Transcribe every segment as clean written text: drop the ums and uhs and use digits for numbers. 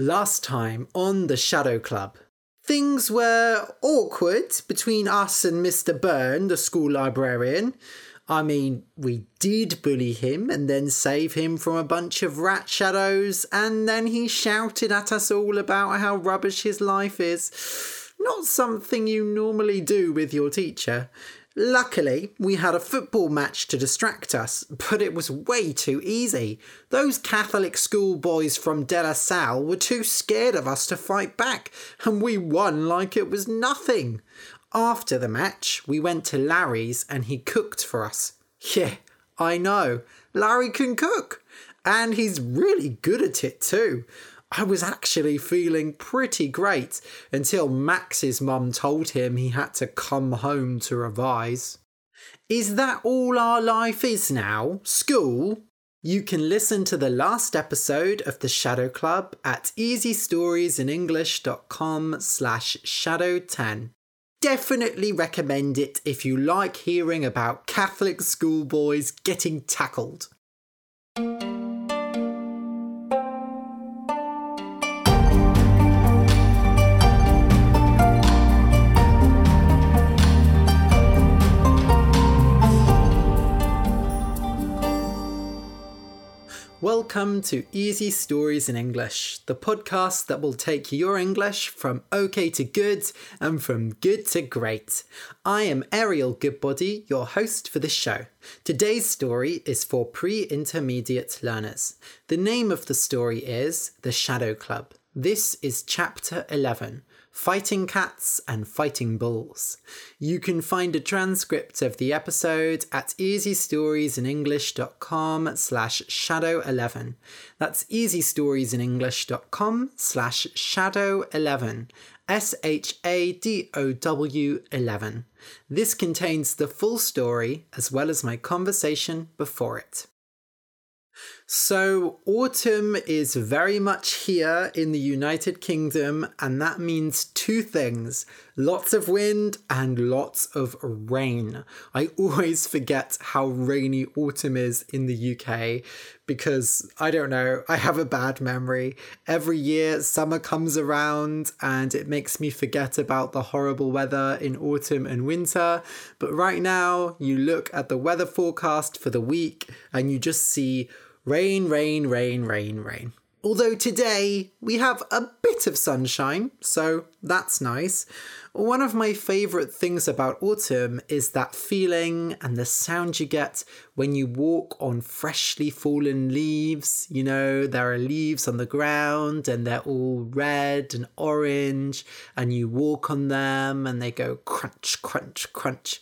Last time on The Shadow Club, things were awkward between us and Mr. Byrne, the school librarian. I mean, we did bully him and then save him from a bunch of rat shadows, and then he shouted at us all about how rubbish his life is. Not something you normally do with your teacher. Luckily, we had a football match to distract us, but it was way too easy. Those Catholic schoolboys from De La Salle were too scared of us to fight back, and we won like it was nothing. After the match, we went to Larry's and he cooked for us. Yeah, I know, Larry can cook, and he's really good at it too. I was actually feeling pretty great until Max's mum told him he had to come home to revise. Is that all our life is now? School? You can listen to the last episode of The Shadow Club at easystoriesinenglish.com/shadow10. Definitely recommend it if you like hearing about Catholic schoolboys getting tackled. Welcome to Easy Stories in English, the podcast that will take your English from okay to good and from good to great. I am Ariel Goodbody, your host for this show. Today's story is for pre-intermediate learners. The name of the story is The Shadow Club. This is Chapter 11. Fighting Cats and Fighting Bulls. You can find a transcript of the episode at easystoriesinenglish.com/shadow11. That's easystoriesinenglish.com/shadow11. SHADOW11. This contains the full story as well as my conversation before it. So autumn is very much here in the United Kingdom, and that means two things: lots of wind and lots of rain. I always forget how rainy autumn is in the UK because, I don't know, I have a bad memory. Every year summer comes around and it makes me forget about the horrible weather in autumn and winter. But right now you look at the weather forecast for the week and you just see rain, rain, rain, rain, rain. Although today we have a bit of sunshine, so that's nice. One of my favourite things about autumn is that feeling and the sound you get when you walk on freshly fallen leaves. You know, there are leaves on the ground and they're all red and orange, and you walk on them and they go crunch, crunch, crunch.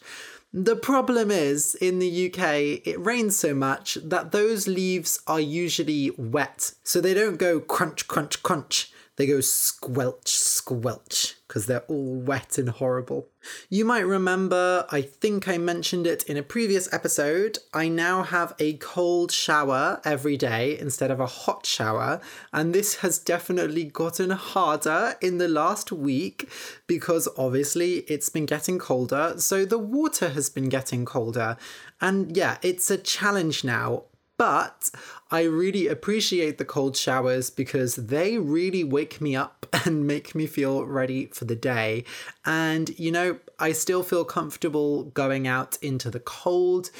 The problem is, in the UK, it rains so much that those leaves are usually wet. So they don't go crunch, crunch, crunch. They go squelch, squelch, because they're all wet and horrible. You might remember, I think I mentioned it in a previous episode, I now have a cold shower every day instead of a hot shower, and this has definitely gotten harder in the last week because obviously it's been getting colder, so the water has been getting colder. And yeah, it's a challenge now. But I really appreciate the cold showers because they really wake me up and make me feel ready for the day. And, you know, I still feel comfortable going out into the cold.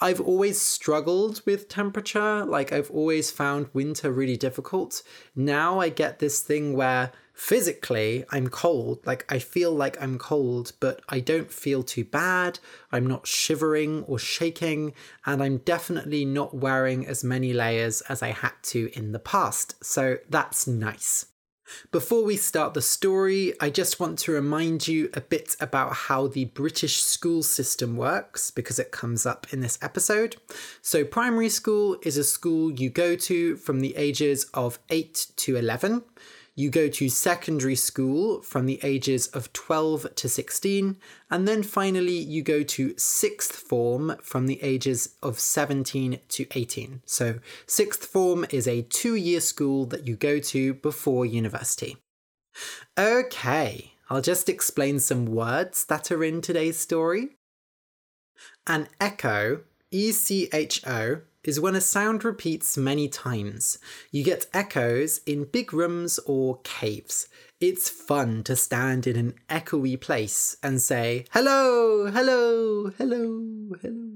I've always struggled with temperature. Like, I've always found winter really difficult. Now I get this thing where physically I'm cold. Like, I feel like I'm cold, but I don't feel too bad. I'm not shivering or shaking, and I'm definitely not wearing as many layers as I had to in the past. So that's nice. Before we start the story, I just want to remind you a bit about how the British school system works, because it comes up in this episode. So primary school is a school you go to from the ages of 8 to 11. You go to secondary school from the ages of 12 to 16. And then finally, you go to sixth form from the ages of 17 to 18. So sixth form is a 2-year school that you go to before university. Okay, I'll just explain some words that are in today's story. An echo, E-C-H-O, is when a sound repeats many times. You get echoes in big rooms or caves. It's fun to stand in an echoey place and say, hello, hello, hello, hello.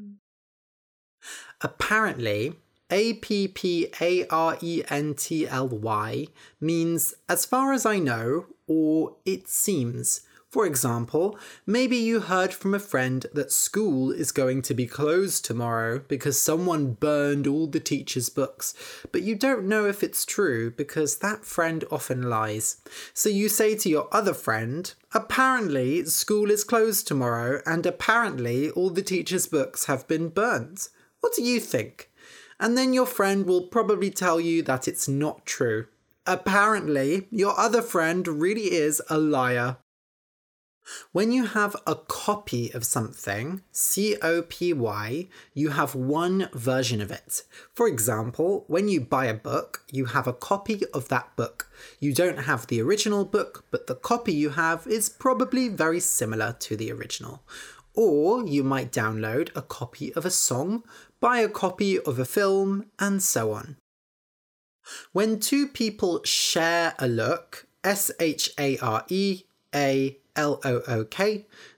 Apparently, APPARENTLY means as far as I know, or it seems. For example, maybe you heard from a friend that school is going to be closed tomorrow because someone burned all the teachers' books, but you don't know if it's true because that friend often lies. So you say to your other friend, apparently school is closed tomorrow and apparently all the teachers' books have been burnt. What do you think? And then your friend will probably tell you that it's not true. Apparently, your other friend really is a liar. When you have a copy of something, copy, you have one version of it. For example, when you buy a book, you have a copy of that book. You don't have the original book, but the copy you have is probably very similar to the original. Or you might download a copy of a song, buy a copy of a film, and so on. When two people share a look, sharealook,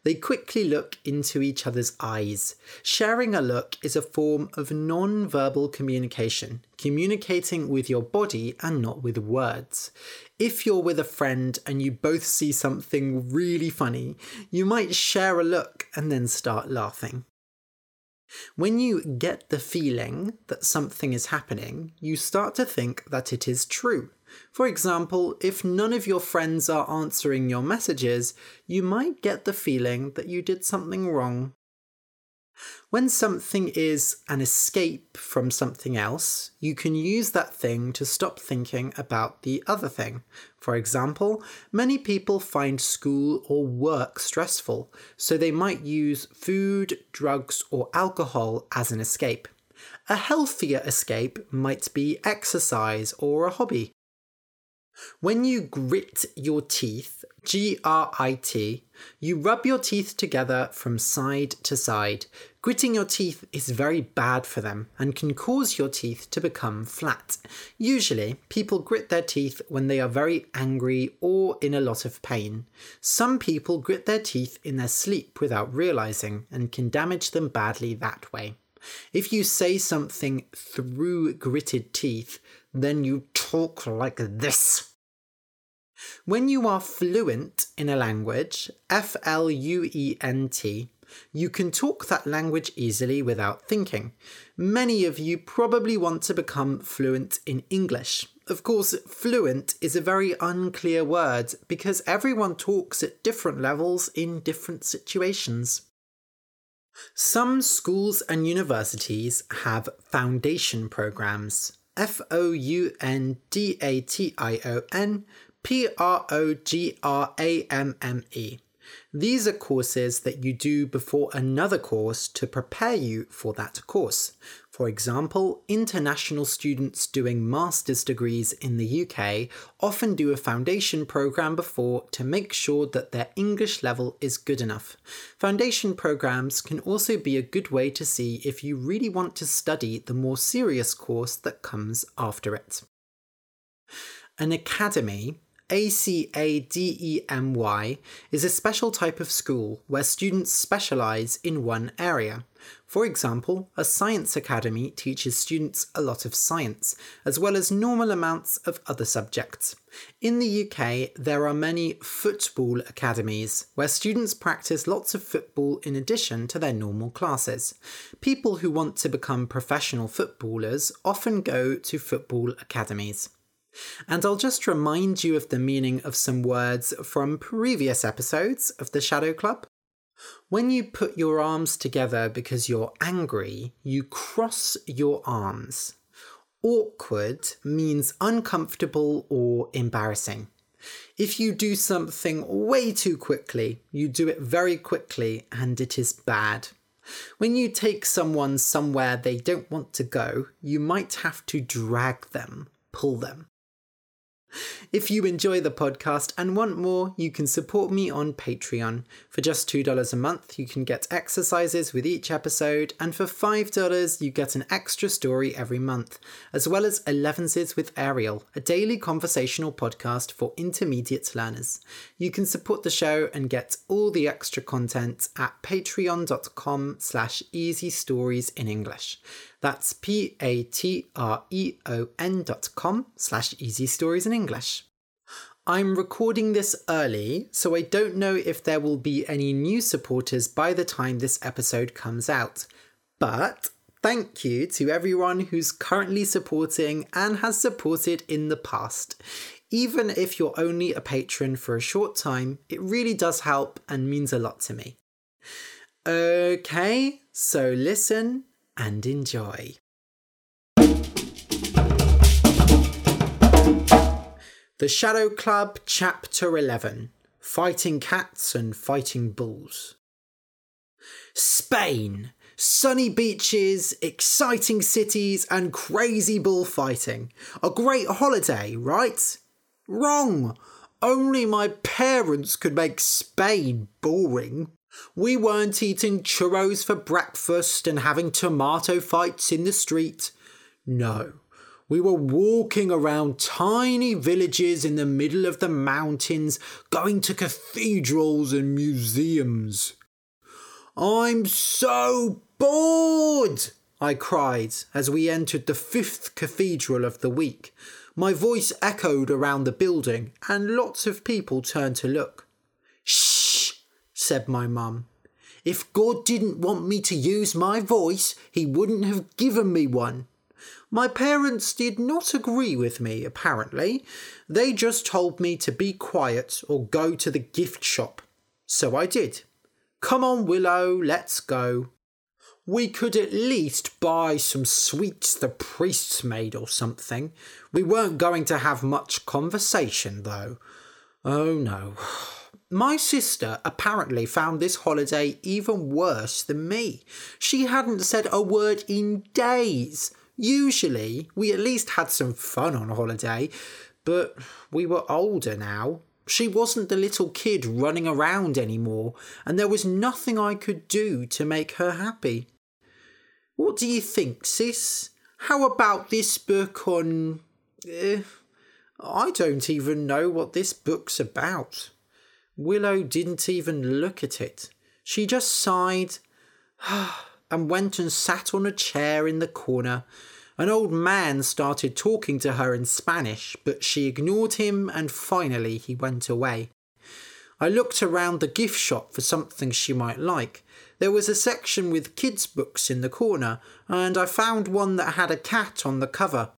they quickly look into each other's eyes. Sharing a look is a form of non-verbal communication, communicating with your body and not with words. If you're with a friend and you both see something really funny, you might share a look and then start laughing. When you get the feeling that something is happening, you start to think that it is true. For example, if none of your friends are answering your messages, you might get the feeling that you did something wrong. When something is an escape from something else, you can use that thing to stop thinking about the other thing. For example, many people find school or work stressful, so they might use food, drugs, or alcohol as an escape. A healthier escape might be exercise or a hobby. When you grit your teeth, grit, you rub your teeth together from side to side. Gritting your teeth is very bad for them and can cause your teeth to become flat. Usually, people grit their teeth when they are very angry or in a lot of pain. Some people grit their teeth in their sleep without realizing and can damage them badly that way. If you say something through gritted teeth, then you talk like this. When you are fluent in a language, fluent, you can talk that language easily without thinking. Many of you probably want to become fluent in English. Of course, fluent is a very unclear word because everyone talks at different levels in different situations. Some schools and universities have foundation programs. foundation, these are courses that you do before another course to prepare you for that course. For example, international students doing master's degrees in the UK often do a foundation programme before to make sure that their English level is good enough. Foundation programmes can also be a good way to see if you really want to study the more serious course that comes after it. An academy, academy, is a special type of school where students specialise in one area. For example, a science academy teaches students a lot of science, as well as normal amounts of other subjects. In the UK, there are many football academies, where students practice lots of football in addition to their normal classes. People who want to become professional footballers often go to football academies. And I'll just remind you of the meaning of some words from previous episodes of The Shadow Club. When you put your arms together because you're angry, you cross your arms. Awkward means uncomfortable or embarrassing. If you do something way too quickly, you do it very quickly and it is bad. When you take someone somewhere they don't want to go, you might have to drag them, pull them. If you enjoy the podcast and want more, you can support me on Patreon. For just $2 a month, you can get exercises with each episode, and for $5, you get an extra story every month, as well as Elevenses with Ariel, a daily conversational podcast for intermediate learners. You can support the show and get all the extra content at patreon.com/easystories in English. That's patreon.com/easystories in English. I'm recording this early, so I don't know if there will be any new supporters by the time this episode comes out. But thank you to everyone who's currently supporting and has supported in the past. Even if you're only a patron for a short time, it really does help and means a lot to me. Okay, so listen and enjoy. The Shadow Club, Chapter 11. Fighting Cats and Fighting Bulls. Spain. Sunny beaches, exciting cities, and crazy bullfighting. A great holiday, right? Wrong. Only my parents could make Spain boring. We weren't eating churros for breakfast and having tomato fights in the street. No, we were walking around tiny villages in the middle of the mountains, going to cathedrals and museums. "I'm so bored," I cried as we entered the 5th cathedral of the week. My voice echoed around the building and lots of people turned to look. "Shh," said my mum. "If God didn't want me to use my voice, he wouldn't have given me one." My parents did not agree with me, apparently. They just told me to be quiet or go to the gift shop. So I did. "Come on, Willow, let's go." We could at least buy some sweets the priests made or something. We weren't going to have much conversation, though. Oh no. My sister apparently found this holiday even worse than me. She hadn't said a word in days. Usually, we at least had some fun on holiday, but we were older now. She wasn't the little kid running around anymore, and there was nothing I could do to make her happy. "What do you think, sis? How about this book on... I don't even know what this book's about." Willow didn't even look at it. She just sighed and went and sat on a chair in the corner. An old man started talking to her in Spanish, but she ignored him and finally he went away. I looked around the gift shop for something she might like. There was a section with kids' books in the corner, and I found one that had a cat on the cover.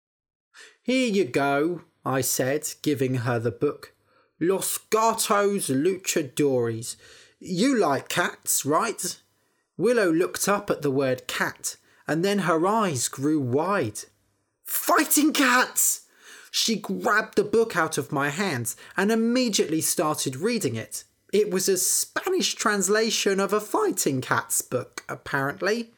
"Here you go," I said, giving her the book. "Los Gatos Luchadores. You like cats, right?" Willow looked up at the word cat, and then her eyes grew wide. "Fighting cats!" She grabbed the book out of my hands and immediately started reading it. It was a Spanish translation of a fighting cats book, apparently.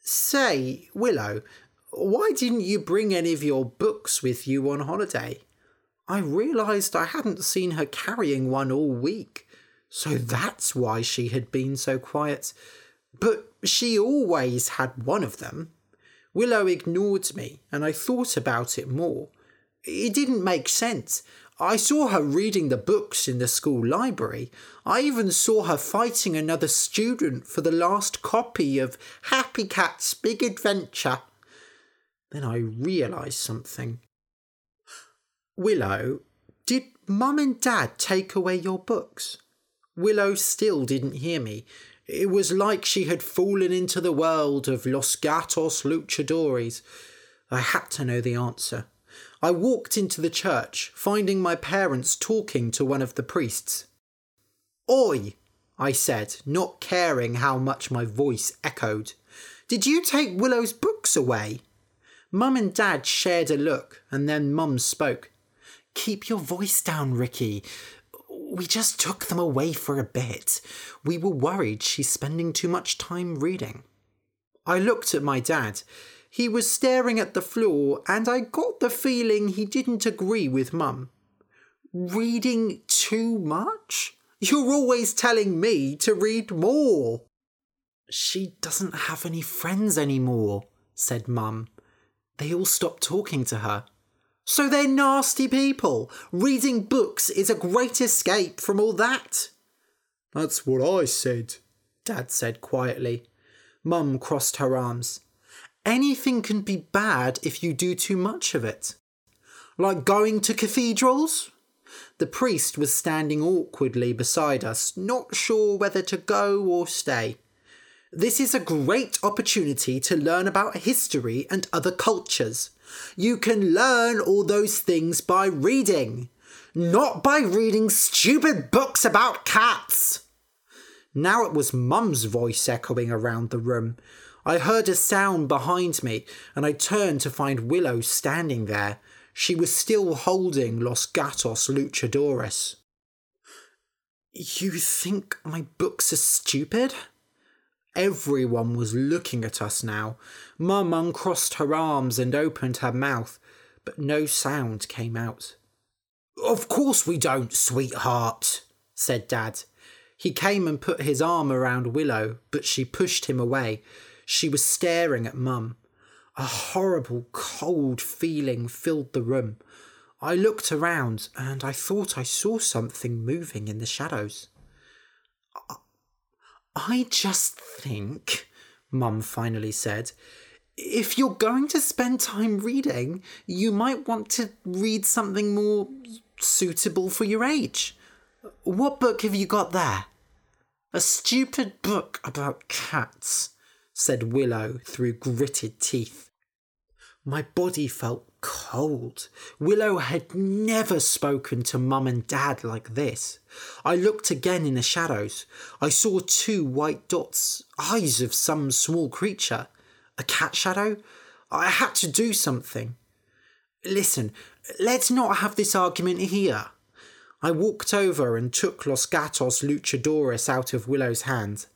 "Say, Willow, why didn't you bring any of your books with you on holiday?" I realised I hadn't seen her carrying one all week. So that's why she had been so quiet. But she always had one of them. Willow ignored me, and I thought about it more. It didn't make sense. I saw her reading the books in the school library. I even saw her fighting another student for the last copy of Happy Cat's Big Adventure. Then I realised something. "Willow, did Mum and Dad take away your books?" Willow still didn't hear me. It was like she had fallen into the world of Los Gatos Luchadores. I had to know the answer. I walked into the church, finding my parents talking to one of the priests. "Oi," I said, not caring how much my voice echoed. "Did you take Willow's books away?" Mum and Dad shared a look, and then Mum spoke. "Keep your voice down, Ricky. We just took them away for a bit. We were worried she's spending too much time reading." I looked at my dad. He was staring at the floor, and I got the feeling he didn't agree with Mum. Reading too much? You're always telling me to read more. She doesn't have any friends anymore, said Mum. They all stopped talking to her. So they're nasty people. Reading books is a great escape from all that. That's what I said, Dad said quietly. Mum crossed her arms. Anything can be bad if you do too much of it. Like going to cathedrals? The priest was standing awkwardly beside us, not sure whether to go or stay. This is a great opportunity to learn about history and other cultures. You can learn all those things by reading, not by reading stupid books about cats. Now it was Mum's voice echoing around the room. I heard a sound behind me, and I turned to find Willow standing there. She was still holding Los Gatos Luchadores. You think my books are stupid? Everyone was looking at us now. Mum uncrossed her arms and opened her mouth, but no sound came out. Of course we don't, sweetheart, said Dad. He came and put his arm around Willow, but she pushed him away. She was staring at Mum. A horrible, cold feeling filled the room. I looked around and I thought I saw something moving in the shadows. I just think, Mum finally said, if you're going to spend time reading, you might want to read something more suitable for your age. What book have you got there? A stupid book about cats, said Willow through gritted teeth. My body felt cold. Willow had never spoken to Mum and Dad like this. I looked again in the shadows. I saw two white dots, eyes of some small creature. A cat shadow? I had to do something. Listen, let's not have this argument here. I walked over and took Los Gatos Luchadores out of Willow's hand.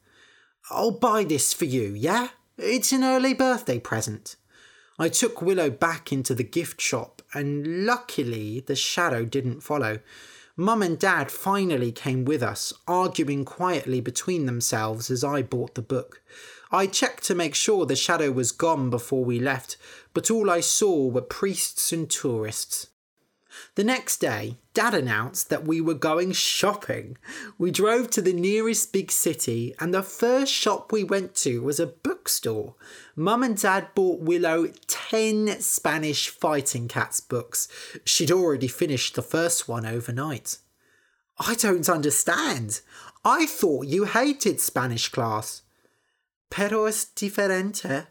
I'll buy this for you, yeah? It's an early birthday present. I took Willow back into the gift shop, and luckily the shadow didn't follow. Mum and Dad finally came with us, arguing quietly between themselves as I bought the book. I checked to make sure the shadow was gone before we left, but all I saw were priests and tourists. The next day, Dad announced that we were going shopping. We drove to the nearest big city, and the first shop we went to was a bookstore. Mum and Dad bought Willow 10 Spanish Fighting Cats books. She'd already finished the first one overnight. I don't understand. I thought you hated Spanish class. Pero es diferente.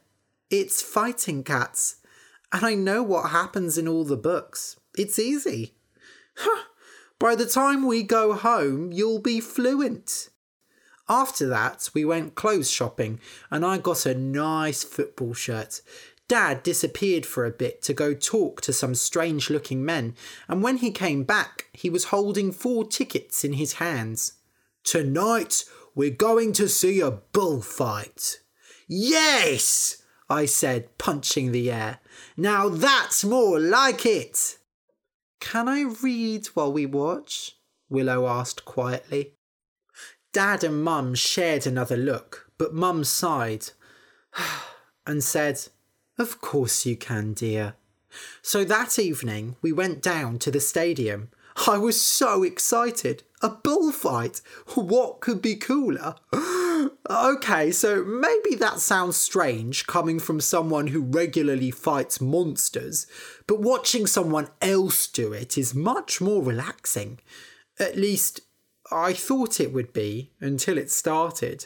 It's fighting cats. And I know what happens in all the books. It's easy. By the time we go home, you'll be fluent. After that, we went clothes shopping and I got a nice football shirt. Dad disappeared for a bit to go talk to some strange-looking men, and when he came back, he was holding 4 tickets in his hands. Tonight, we're going to see a bullfight. Yes, I said, punching the air. Now that's more like it. Can I read while we watch? Willow asked quietly. Dad and Mum shared another look, but Mum sighed and said, Of course you can, dear. So that evening, we went down to the stadium. I was so excited. A bullfight. What could be cooler? Okay, so maybe that sounds strange coming from someone who regularly fights monsters, but watching someone else do it is much more relaxing. At least, I thought it would be until it started.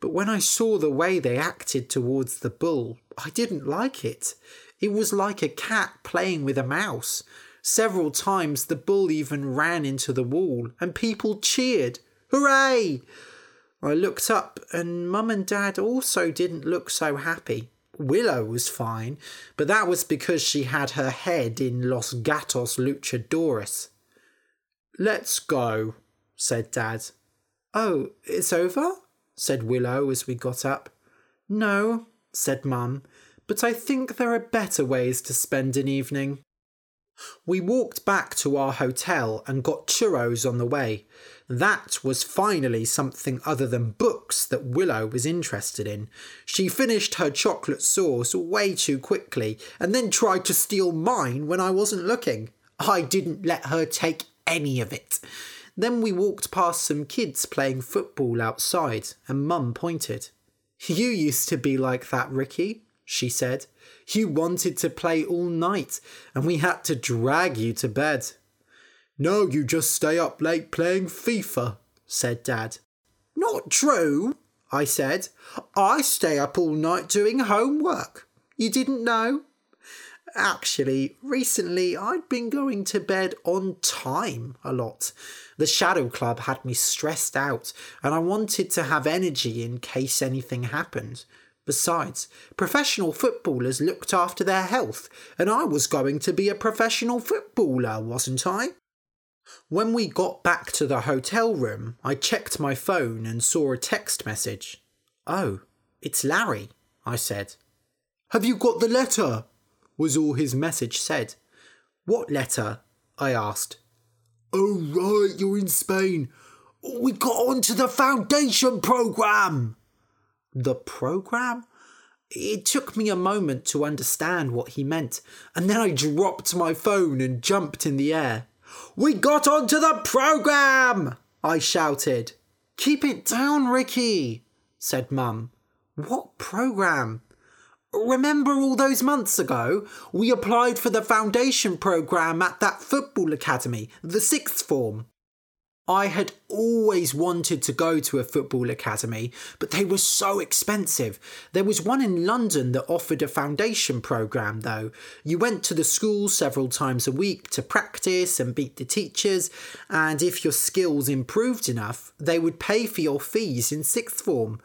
But when I saw the way they acted towards the bull, I didn't like it. It was like a cat playing with a mouse. Several times the bull even ran into the wall and people cheered. Hooray! I looked up and Mum and Dad also didn't look so happy. Willow was fine, but that was because she had her head in Los Gatos Luchadores. Let's go, said Dad. Oh, it's over? Said Willow as we got up. No, said Mum, but I think there are better ways to spend an evening. We walked back to our hotel and got churros on the way. That was finally something other than books that Willow was interested in. She finished her chocolate sauce way too quickly and then tried to steal mine when I wasn't looking. I didn't let her take any of it. Then we walked past some kids playing football outside and Mum pointed. "You used to be like that, Ricky," she said. "You wanted to play all night and we had to drag you to bed." "No, you just stay up late playing FIFA," said Dad. "Not true," I said. "I stay up all night doing homework. You didn't know? Actually, recently I'd been going to bed on time a lot. The Shadow Club had me stressed out and I wanted to have energy in case anything happened. Besides, professional footballers looked after their health, and I was going to be a professional footballer, wasn't I?" When we got back to the hotel room, I checked my phone and saw a text message. "Oh, it's Larry," I said. "Have you got the letter?" was all his message said. "What letter?" I asked. "Oh right, you're in Spain. We got onto the foundation programme." The programme? It took me a moment to understand what he meant, and then I dropped my phone and jumped in the air. "We got onto the programme!" I shouted. "Keep it down, Ricky," said Mum. "What programme?" "Remember all those months ago? We applied for the foundation programme at that football academy, the sixth form." I had always wanted to go to a football academy, but they were so expensive. There was one in London that offered a foundation programme, though. You went to the school several times a week to practice and beat the teachers, and if your skills improved enough, they would pay for your fees in sixth form.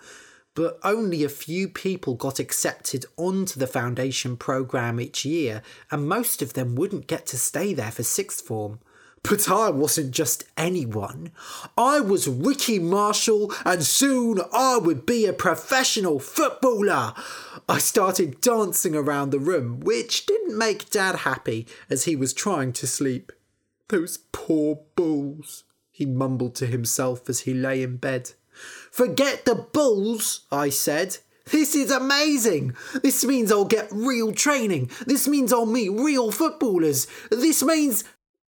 But only a few people got accepted onto the foundation programme each year, and most of them wouldn't get to stay there for sixth form. But I wasn't just anyone. I was Ricky Marshall, and soon I would be a professional footballer. I started dancing around the room, which didn't make Dad happy as he was trying to sleep. "Those poor bulls," he mumbled to himself as he lay in bed. "Forget the bulls," I said. "This is amazing. This means I'll get real training. This means I'll meet real footballers. This means..."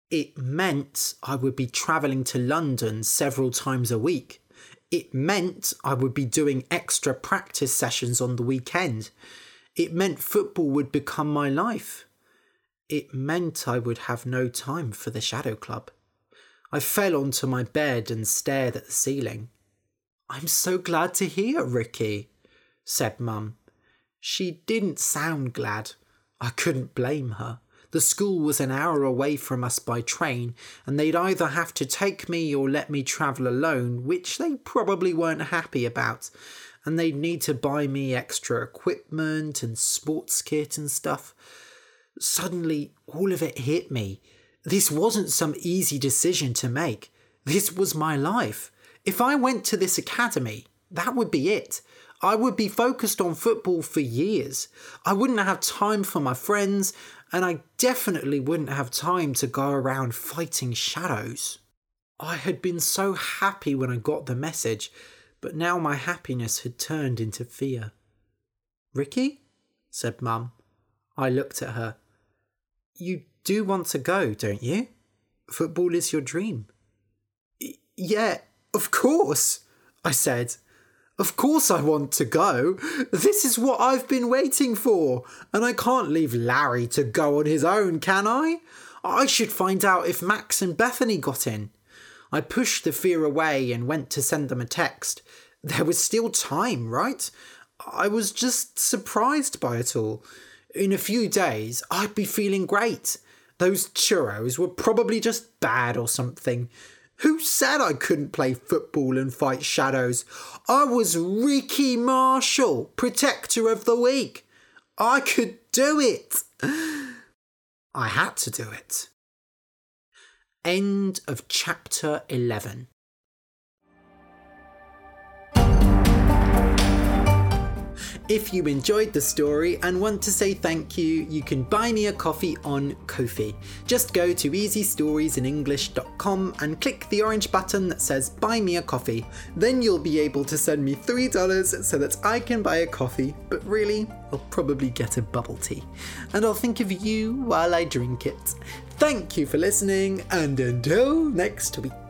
It meant I would be travelling to London several times a week. It meant I would be doing extra practice sessions on the weekend. It meant football would become my life. It meant I would have no time for the Shadow Club. I fell onto my bed and stared at the ceiling. "I'm so glad to hear, Ricky," said Mum. She didn't sound glad. I couldn't blame her. The school was an hour away from us by train, and they'd either have to take me or let me travel alone, which they probably weren't happy about, and they'd need to buy me extra equipment and sports kit and stuff. Suddenly, all of it hit me. This wasn't some easy decision to make. This was my life. If I went to this academy, that would be it. I would be focused on football for years. I wouldn't have time for my friends, and I definitely wouldn't have time to go around fighting shadows. I had been so happy when I got the message, but now my happiness had turned into fear. "Ricky?" said Mum. I looked at her. "You do want to go, don't you? Football is your dream." Yeah, of course," I said. "Of course I want to go. This is what I've been waiting for. And I can't leave Larry to go on his own, can I? I should find out if Max and Bethany got in." I pushed the fear away and went to send them a text. There was still time, right? I was just surprised by it all. In a few days, I'd be feeling great. Those churros were probably just bad or something. Who said I couldn't play football and fight shadows? I was Ricky Marshall, protector of the weak. I could do it. I had to do it. End of chapter 11. If you enjoyed the story and want to say thank you, you can buy me a coffee on Ko-fi. Just go to easystoriesinenglish.com and click the orange button that says buy me a coffee. Then you'll be able to send me $3 so that I can buy a coffee, but really, I'll probably get a bubble tea. And I'll think of you while I drink it. Thank you for listening, and until next week.